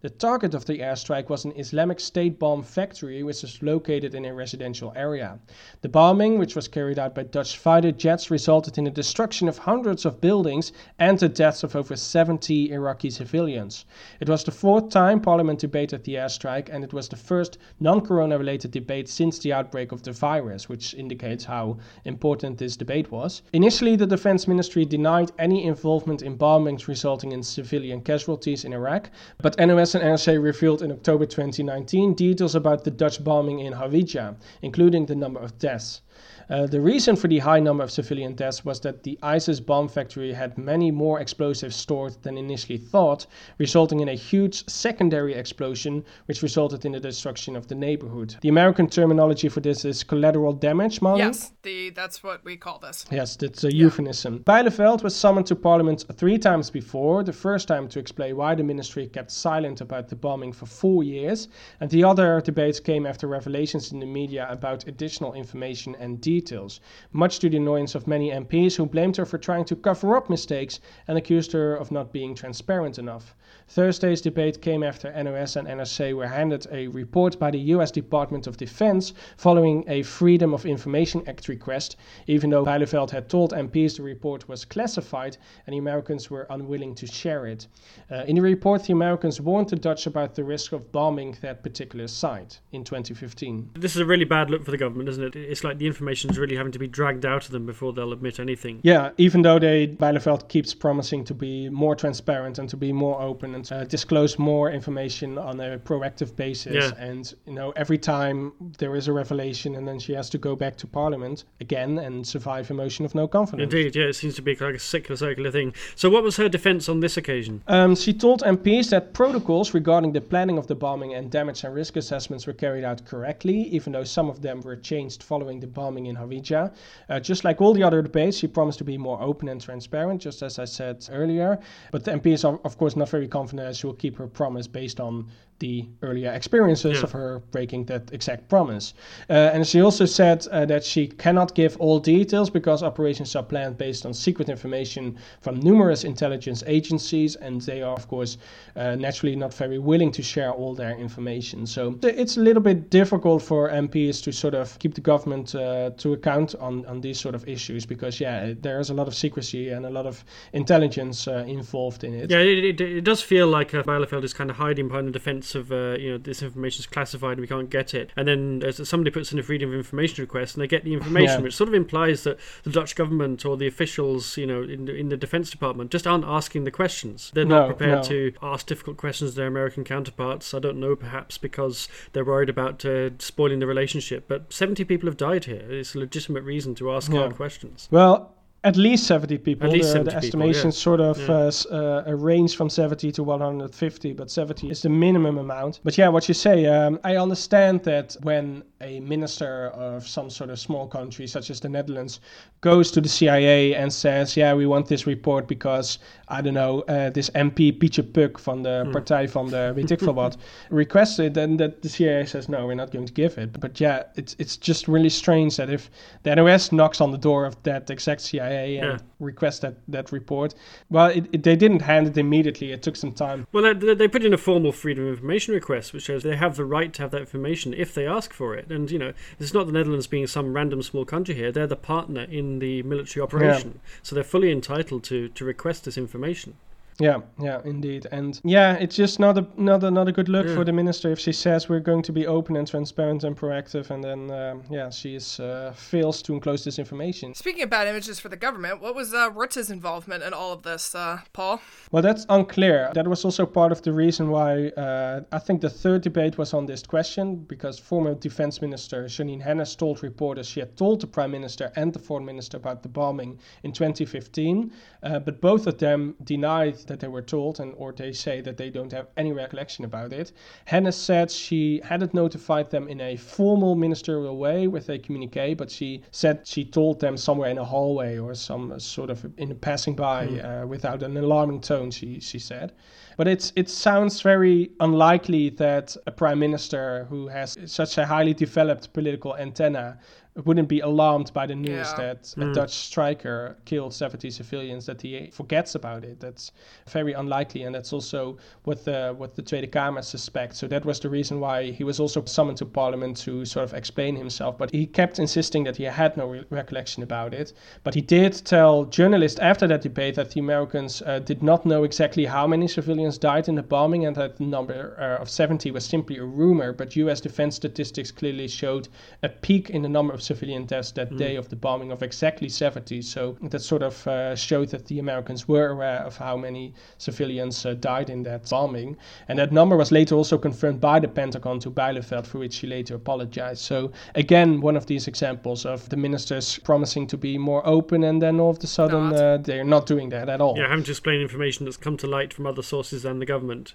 The target of the airstrike was an Islamic State bomb factory, which is located in a residential area. The bombing, which was carried out by Dutch fighter jets, resulted in the destruction of hundreds of buildings and the deaths of over seventy Iraqi civilians. It was the fourth time Parliament debated the airstrike, and it was the first non-corona related debate since the outbreak of the virus, which indicates how important this debate was. Initially, the Defense Ministry denied any involvement in bombings resulting in civilian casualties in Iraq, but N O S and N S A revealed in October twenty nineteen details about the Dutch bombing in Hawija, including the number of deaths. Uh, the reason for the high number of civilian deaths was that the ISIS bomb factory had many more explosives stored than initially thought, resulting in a huge secondary explosion, which resulted in the destruction of the neighborhood. The American terminology for this is collateral damage, Molly? Yes, the, that's what we call this. Yes, that's a yeah. euphemism. Bijleveld was summoned to parliament three times before, the first time to explain why the ministry kept silent about the bombing for four years, and the other debates came after revelations in the media about additional information and details, much to the annoyance of many M Ps who blamed her for trying to cover up mistakes and accused her of not being transparent enough. Thursday's debate came after N O S and N S A were handed a report by the U S Department of Defense following a Freedom of Information Act request, even though Bijleveld had told M Ps the report was classified and the Americans were unwilling to share it. Uh, in the report, the Americans warned the Dutch about the risk of bombing that particular site in twenty fifteen. This is a really bad look for the government, isn't it? It's like the information is really having to be dragged out of them before they'll admit anything. Yeah, even though they Bijleveld keeps promising to be more transparent and to be more open and uh, disclose more information on a proactive basis. Yeah. And, you know, every time there is a revelation and then she has to go back to Parliament again and survive a motion of no confidence. Indeed, yeah, it seems to be like a circular, circular thing. So what was her defense on this occasion? Um, she told M Ps that protocols regarding the planning of the bombing and damage and risk assessments were carried out correctly, even though some of them were changed following the bombing in Hawija. Uh, just like all the other debates, she promised to be more open and transparent, just as I said earlier. But the M Ps are, of course, not very confident that she will keep her promise based on the earlier experiences yeah. of her breaking that exact promise. Uh, and she also said uh, that she cannot give all details because operations are planned based on secret information from numerous intelligence agencies, and they are, of course, uh, naturally not very willing to share all their information. So it's a little bit difficult for M Ps to sort of keep the government uh, to account on, on these sort of issues because, yeah, there is a lot of secrecy and a lot of intelligence uh, involved in it. Yeah, it, it, it does feel like uh, Bijleveld is kind of hiding behind the defense of uh, you know, this information is classified and we can't get it, and then uh, somebody puts in a freedom of information request and they get the information, yeah. which sort of implies that the Dutch government or the officials, you know, in, in the Defense Department just aren't asking the questions. They're no, not prepared no. to ask difficult questions to their American counterparts. I don't know, perhaps because they're worried about uh, spoiling the relationship. But seventy people have died here. It's a legitimate reason to ask hard yeah. questions. Well, at least seventy people. At least seventy the, the people, estimations yeah. sort of yeah. uh, uh, range from seventy to one hundred fifty, but seventy is the minimum amount. But yeah, what you say, um, I understand that when a minister of some sort of small country, such as the Netherlands, goes to the C I A and says, yeah, we want this report because, I don't know, uh, this M P Pietje Puk van de mm. Partij van de weet ik veel wat requests it, and that the C I A says, no, we're not going to give it. But yeah, it's, it's just really strange that if the N O S knocks on the door of that exact C I A, and yeah. request that, that report. Well, it, it, they didn't hand it immediately. It took some time. Well, they, they put in a formal freedom of information request, which shows they have the right to have that information if they ask for it. And, you know, it's not the Netherlands being some random small country here. They're the partner in the military operation. Yeah. So they're fully entitled to, to request this information. Yeah, yeah, indeed. And yeah, it's just not a, not a, not a good look yeah. for the minister if she says we're going to be open and transparent and proactive, and then, um, yeah, she is, uh, fails to enclose this information. Speaking of bad images for the government, what was uh, Rutte's involvement in all of this, uh, Paul? Well, that's unclear. That was also part of the reason why uh, I think the third debate was on this question, because former Defense Minister Janine Hennis told reporters she had told the Prime Minister and the Foreign Minister about the bombing in twenty fifteen, uh, but both of them denied that they were told, and or they say that they don't have any recollection about it. Hennis said she hadn't notified them in a formal ministerial way with a communique, but she said she told them somewhere in a hallway or some sort of in a passing by mm. uh, without an alarming tone, she, she said. But it's it sounds very unlikely that a prime minister who has such a highly developed political antenna wouldn't be alarmed by the news yeah. that mm. a Dutch striker killed seventy civilians, that he forgets about it. That's very unlikely, and that's also what the what the Tweede Kamer suspects. So that was the reason why he was also summoned to Parliament to sort of explain himself. But he kept insisting that he had no re- recollection about it. But he did tell journalists after that debate that the Americans uh, did not know exactly how many civilians died in the bombing, and that the number uh, of seventy was simply a rumor. But U S defense statistics clearly showed a peak in the number of civilian deaths that mm. day of the bombing of exactly seventy. So that sort of uh, showed that the Americans were aware of how many civilians uh, died in that bombing. And that number was later also confirmed by the Pentagon to Bielefeld, for which he later apologized. So again, one of these examples of the ministers promising to be more open and then all of a sudden uh, they're not doing that at all. Yeah, having to explain information that's come to light from other sources than the government,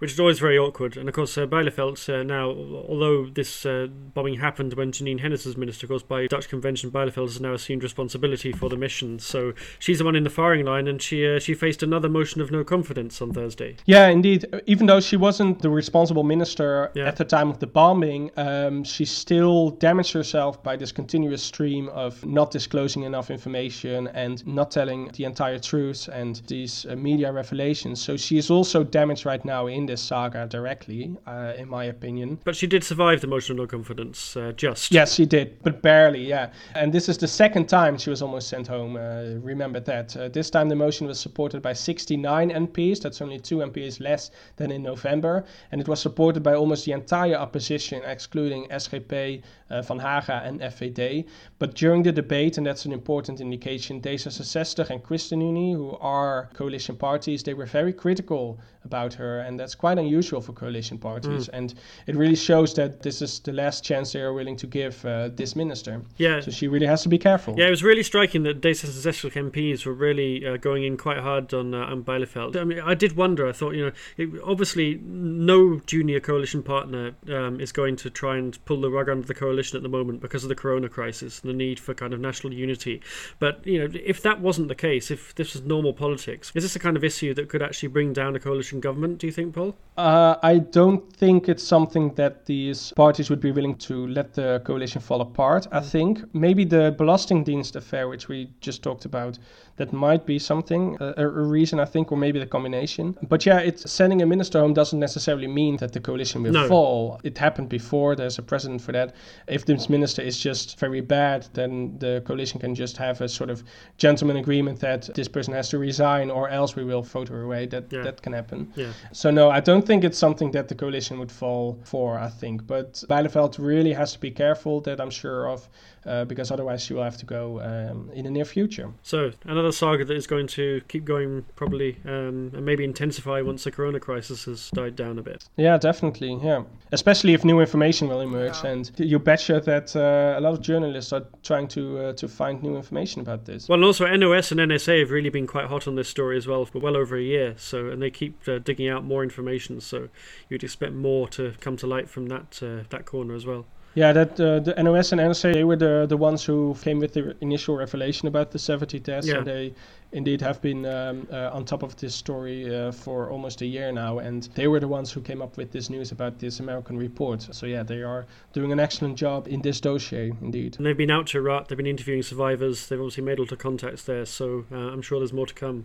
which is always very awkward. And of course, uh, Bielefeld uh, now, although this uh, bombing happened when Janine Hennis was minister, of course, by Dutch convention, Bielefeld has now assumed responsibility for the mission. So she's the one in the firing line, and she uh, she faced another motion of no confidence on Thursday. Yeah, indeed. Even though she wasn't the responsible minister yeah. at the time of the bombing, um, she still damaged herself by this continuous stream of not disclosing enough information and not telling the entire truth and these uh, media revelations. So she is also damaged right now in this saga directly, uh, in my opinion. But she did survive the motion of no confidence, uh, just. Yes, she did, but barely, yeah. And this is the second time she was almost sent home, uh, remember that. Uh, this time the motion was supported by sixty-nine M Ps, that's only two M Ps less than in November, and it was supported by almost the entire opposition, excluding S G P, uh, Van Haga and F V D. But during the debate, and that's an important indication, D zesenzestig and ChristenUnie, who are coalition parties, they were very critical about her, and that's quite unusual for coalition parties. Mm. And it really shows that this is the last chance they are willing to give uh, this minister. Yeah. So she really has to be careful. Yeah, it was really striking that D zesenzestig M Ps were really uh, going in quite hard on, uh, on Bielefeld. I mean, I did wonder, I thought, you know, it, obviously no junior coalition partner um, is going to try and pull the rug under the coalition at the moment because of the corona crisis and the need for kind of national unity. But, you know, if that wasn't the case, if this was normal politics, is this the kind of issue that could actually bring down a coalition government, do you think, Paul? Uh, I don't think it's something that these parties would be willing to let the coalition fall apart, I think. Maybe the Belastingdienst affair, which we just talked about, that might be something, a, a reason, I think, or maybe the combination. But yeah, it's, sending a minister home doesn't necessarily mean that the coalition will no. fall. It happened before, there's a precedent for that. If this minister is just very bad, then the coalition can just have a sort of gentleman agreement that this person has to resign or else we will vote her away. That, yeah. that can happen. Yeah. So no, I don't think it's something that the coalition would fall for, I think. But Bielefeld really has to be careful, that I'm sure of, uh, because otherwise she will have to go um, in the near future. So another saga that is going to keep going probably um, and maybe intensify once the corona crisis has died down a bit. Yeah, definitely. Yeah, especially if new information will emerge. Yeah. And you betcha that uh, a lot of journalists are trying to uh, to find new information about this. Well, and also N O S and N S A have really been quite hot on this story as well for well over a year. So, and they keep uh, digging out more information. So you'd expect more to come to light from that uh, that corner as well. Yeah, that uh, the N O S and N S A, they were the, the ones who came with the initial revelation about the seventy deaths, yeah. and they indeed have been um, uh, on top of this story uh, for almost a year now, and they were the ones who came up with this news about this American report. So yeah, they are doing an excellent job in this dossier, indeed. And they've been out to Rat, they've been interviewing survivors, they've obviously made all the contacts there, so uh, I'm sure there's more to come.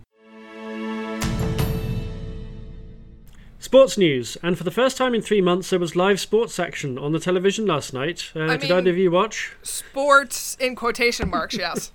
Sports news, and for the first time in three months, there was live sports action on the television last night. Uh, I did mean, either of you watch? Sports in quotation marks, yes.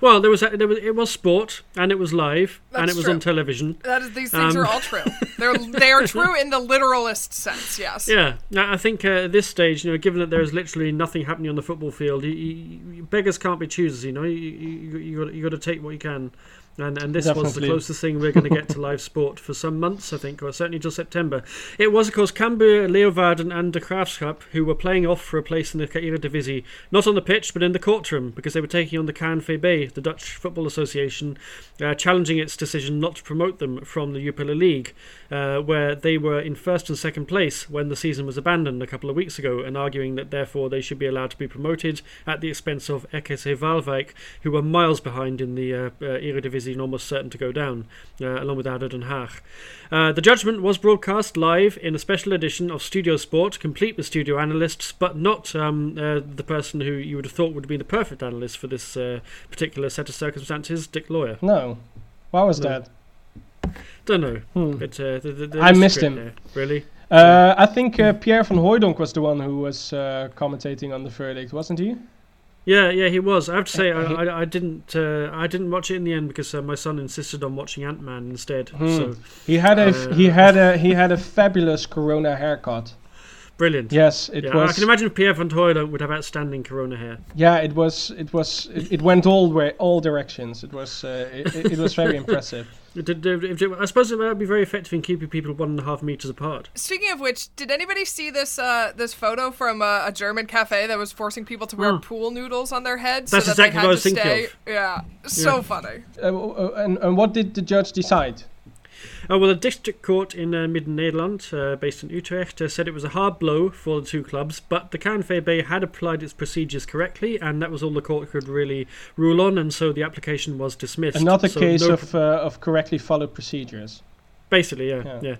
Well, there was, there was it was sport, and it was live, That's and it was true. on television. That is, these things um, are all true. They're they are true in the literalist sense, yes. Yeah, I think uh, at this stage, you know, given that there is literally nothing happening on the football field, you, you, beggars can't be choosers. You know, you you, you got you got to take what you can. And, and this Definitely. was the closest thing we're going to get to live sport for some months, I think, or certainly till September. It was, of course, Cambuur, Leeuwarden and De Graafschap who were playing off for a place in the Eredivisie, not on the pitch, but in the courtroom, because they were taking on the K N V B, the Dutch Football Association, uh, challenging its decision not to promote them from the Jupiler League, uh, where they were in first and second place when the season was abandoned a couple of weeks ago, and arguing that, therefore, they should be allowed to be promoted at the expense of E K C Waalwijk, who were miles behind in the uh, uh, Eredivisie, almost certain to go down, uh, along with Ado Den Haag. Uh, the judgment was broadcast live in a special edition of Studio Sport, complete with studio analysts, but not um, uh, the person who you would have thought would be the perfect analyst for this uh, particular set of circumstances, Dick Lawyer. No. Why was no. that? Don't know. Hmm. But, uh, the, the, the I missed him. There, really? Uh, I think uh, Pierre van Hooijdonk was the one who was uh, commentating on the verdict, wasn't he? Yeah, yeah, he was. I have to say, I, I, I didn't, uh, I didn't watch it in the end because uh, my son insisted on watching Ant-Man instead. Mm. So he had a, uh, he had a, he had a fabulous Corona haircut. Brilliant. Yes, it yeah, was. I can imagine Pierre van Hooydonk would have outstanding Corona hair. Yeah, it was. It was. It, it went all way, all directions. It was. Uh, it, it, it was very impressive. Did, did, did, I suppose it would be very effective in keeping people one and a half meters apart. Speaking of which, did anybody see this uh, this photo from a, a German cafe that was forcing people to wear mm. pool noodles on their heads? That's so that exactly they had what I was thinking stay. Of. Yeah, so yeah. funny. Uh, and, and what did the judge decide? Oh, well, the district court in uh, Midden-Nederland, uh, based in Utrecht, uh, said it was a hard blow for the two clubs, but the K N V B had applied its procedures correctly, and that was all the court could really rule on, and so the application was dismissed. Another so case no of pro- uh, of correctly followed procedures. Basically, yeah, yeah. yeah.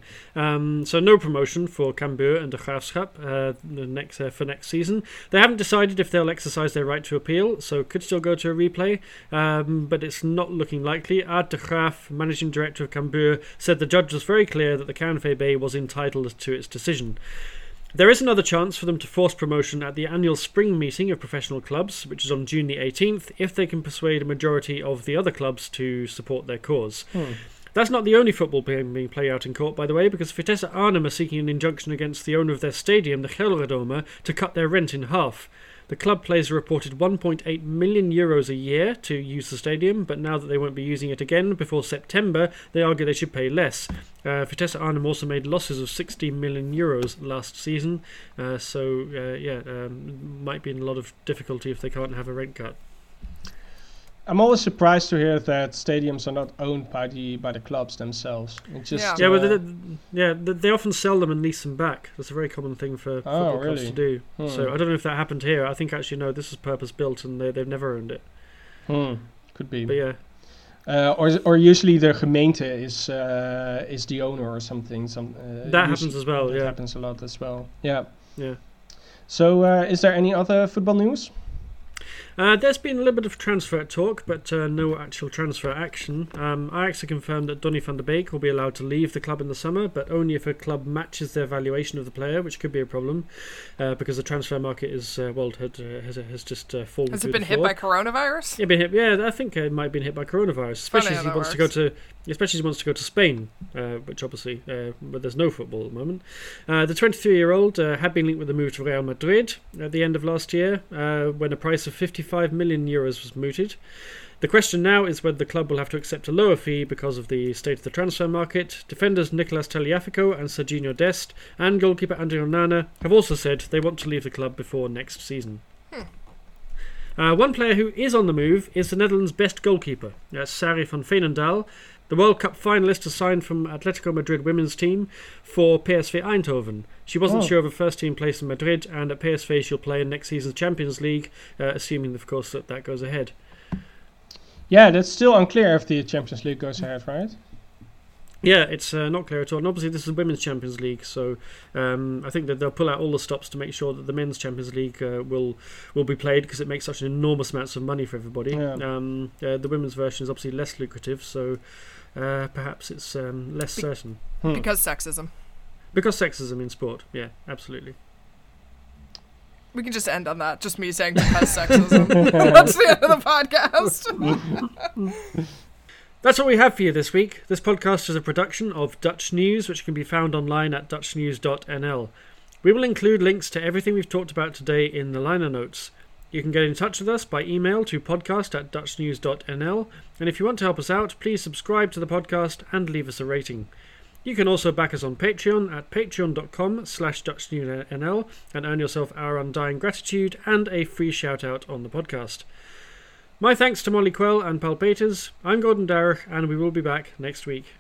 Um, so no promotion for Cambuur and De Graafschap uh, the next uh, for next season. They haven't decided if they'll exercise their right to appeal, so could still go to a replay, um, but it's not looking likely. Aad de Graaf, managing director of Cambuur, said the judge was very clear that the K N V B was entitled to its decision. There is another chance for them to force promotion at the annual spring meeting of professional clubs, which is on June the eighteenth, if they can persuade a majority of the other clubs to support their cause. Hmm. That's not the only football game being played out in court, by the way, because Vitesse Arnhem are seeking an injunction against the owner of their stadium, the Gelredome, to cut their rent in half. The club plays reported one point eight million euros a year to use the stadium, but now that they won't be using it again before September, they argue they should pay less. Uh, Vitesse Arnhem also made losses of sixteen million euros last season, uh, so uh, yeah, um, might be in a lot of difficulty if they can't have a rent cut. I'm always surprised to hear that stadiums are not owned by the by the clubs themselves. It's just, yeah, yeah, uh, well, they, yeah they often sell them and lease them back. That's a very common thing for oh, football really? clubs to do. Hmm. So I don't know if that happened here. I think actually no, this is purpose built and they, they've never owned it. Hmm. Could be. But yeah. Uh, or or usually the gemeente is uh, is the owner or something. Some uh, that happens as well. That yeah, happens a lot as well. Yeah. Yeah. So uh, is there any other football news? Uh, there's been a little bit of transfer talk, but uh, no actual transfer action. Um, Ajax have confirmed that Donny van de Beek will be allowed to leave the club in the summer, but only if a club matches their valuation of the player, which could be a problem, uh, because the transfer market is uh, well had, uh, has, has just uh, fallen. Has it been hit by coronavirus? Yeah, been hit. Yeah, I think it might have been hit by coronavirus, especially if he wants to go to. Especially he wants to go to Spain, uh, which obviously, uh, but there's no football at the moment. Uh, the twenty-three-year-old uh, had been linked with the move to Real Madrid at the end of last year, uh, when a price of fifty-five million euros was mooted. The question now is whether the club will have to accept a lower fee because of the state of the transfer market. Defenders Nicolas Taliafico and Serginho Dest and goalkeeper André Onana have also said they want to leave the club before next season. Hmm. Uh, one player who is on the move is the Netherlands' best goalkeeper, that's Sari van Veenendaal. The World Cup finalist has signed from Atletico Madrid women's team for P S V Eindhoven. She wasn't oh. sure of a first-team place in Madrid, and at P S V she'll play in next season's Champions League, uh, assuming, of course, that that goes ahead. Yeah, that's still unclear if the Champions League goes ahead, right? Yeah, it's uh, not clear at all. And obviously, this is Women's Champions League, so um, I think that they'll pull out all the stops to make sure that the Men's Champions League uh, will will be played because it makes such an enormous amount of money for everybody. Yeah. Um, uh, the women's version is obviously less lucrative, so uh, perhaps it's um, less be- certain. Hmm. Because sexism. Because sexism in sport, yeah, absolutely. We can just end on that. Just me saying because sexism. That's the end of the podcast. That's what we have for you this week. This podcast is a production of Dutch News, which can be found online at dutch news dot n l. We will include links to everything we've talked about today in the liner notes. You can get in touch with us by email to podcast at dutch news dot n l, and if you want to help us out, please subscribe to the podcast and leave us a rating. You can also back us on Patreon at patreon dot com slash dutch news n l and earn yourself our undying gratitude and a free shout-out on the podcast. My thanks to Molly Quell and Paul Peters. I'm Gordon Darich, and we will be back next week.